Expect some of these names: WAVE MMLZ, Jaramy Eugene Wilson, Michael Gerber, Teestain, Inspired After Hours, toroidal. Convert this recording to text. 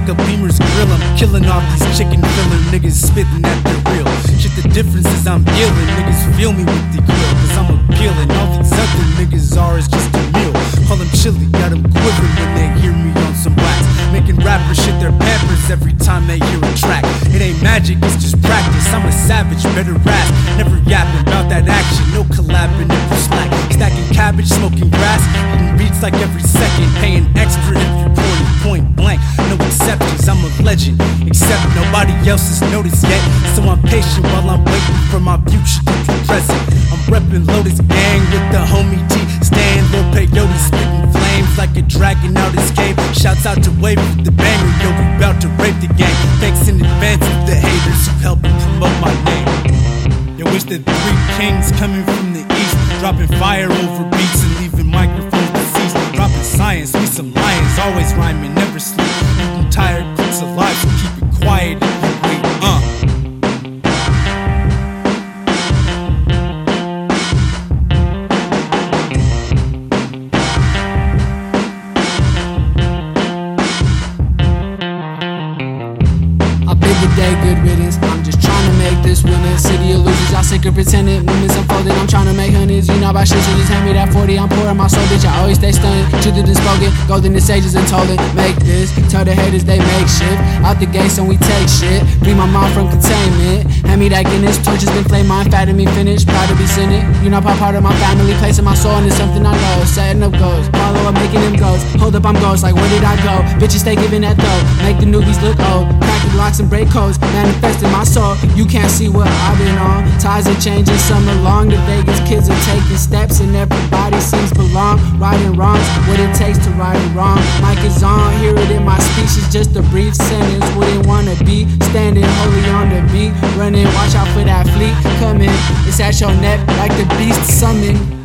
like a Beamer's grillin', killing off these chicken filler niggas spittin' at the real. Shit, the difference is I'm dealing, niggas feel me with the grill, cause I'm appealing. All these other niggas are is just a meal. Call them chili, got them quivering when they hear me on some wax. Making rappers shit their pampers every time they hear a track. It ain't magic, it's just practice. I'm a savage, better rap. Never yapping about that action, no collabing, never slack. Stacking cabbage, smoking grass, hitting beats like every second. Paying extra if you pour it point blank. No exceptions, I'm a legend, except nobody else has noticed yet. So I'm patient while I'm waiting for my future to be present. I'm reppin' Lotus Gang with the homie Teestain, Lil Peyote spittin' flames like a dragon out his cave. Shouts out to WAVE with the banger, yo, we bout to rape the game. Thanks in advance to the haters who helpin' promote my name. Yo, it's the Three Kingz coming from the east, dropping fire over beats and leaving microphones deceased. Dropping science, we some lions, always rhyming, never sleep. Eating tired clips alive, so keep it quiet and you wait, Day, good riddance. I'm just trying to make this women. City of losers, y'all sick of pretending. Women's unfolding, I'm trying to make hundreds. You know about shit, so just hand me that 40. I'm pouring my soul, bitch, I always stay stunned. Truth is spoken, golden is sages and told it. Make this, tell the haters they make shit. Out the gates and we take shit. Free my mind from containment. Hand me that Guinness, torches been flame, mine fatted me finished. Proud to be sent it. You know, pop part of my family, placing my soul into something I know. Setting up goals, follow up, making them goals. Hold up, I'm ghost, like where did I go? Bitches, stay giving that dough. Make the newbies look old. Crack the blocks and break codes. Manifesting my soul, you can't see what I've been on. Ties are changing, some along. The Vegas kids are taking steps, and everybody seems belong. Right and wrongs, what it takes to right and wrong. Mic is on, hear it in my speech. It's just a brief sentence. Wouldn't wanna be standing holy on the beat. Running, watch out for that fleet coming. It's at your neck like the beast summon.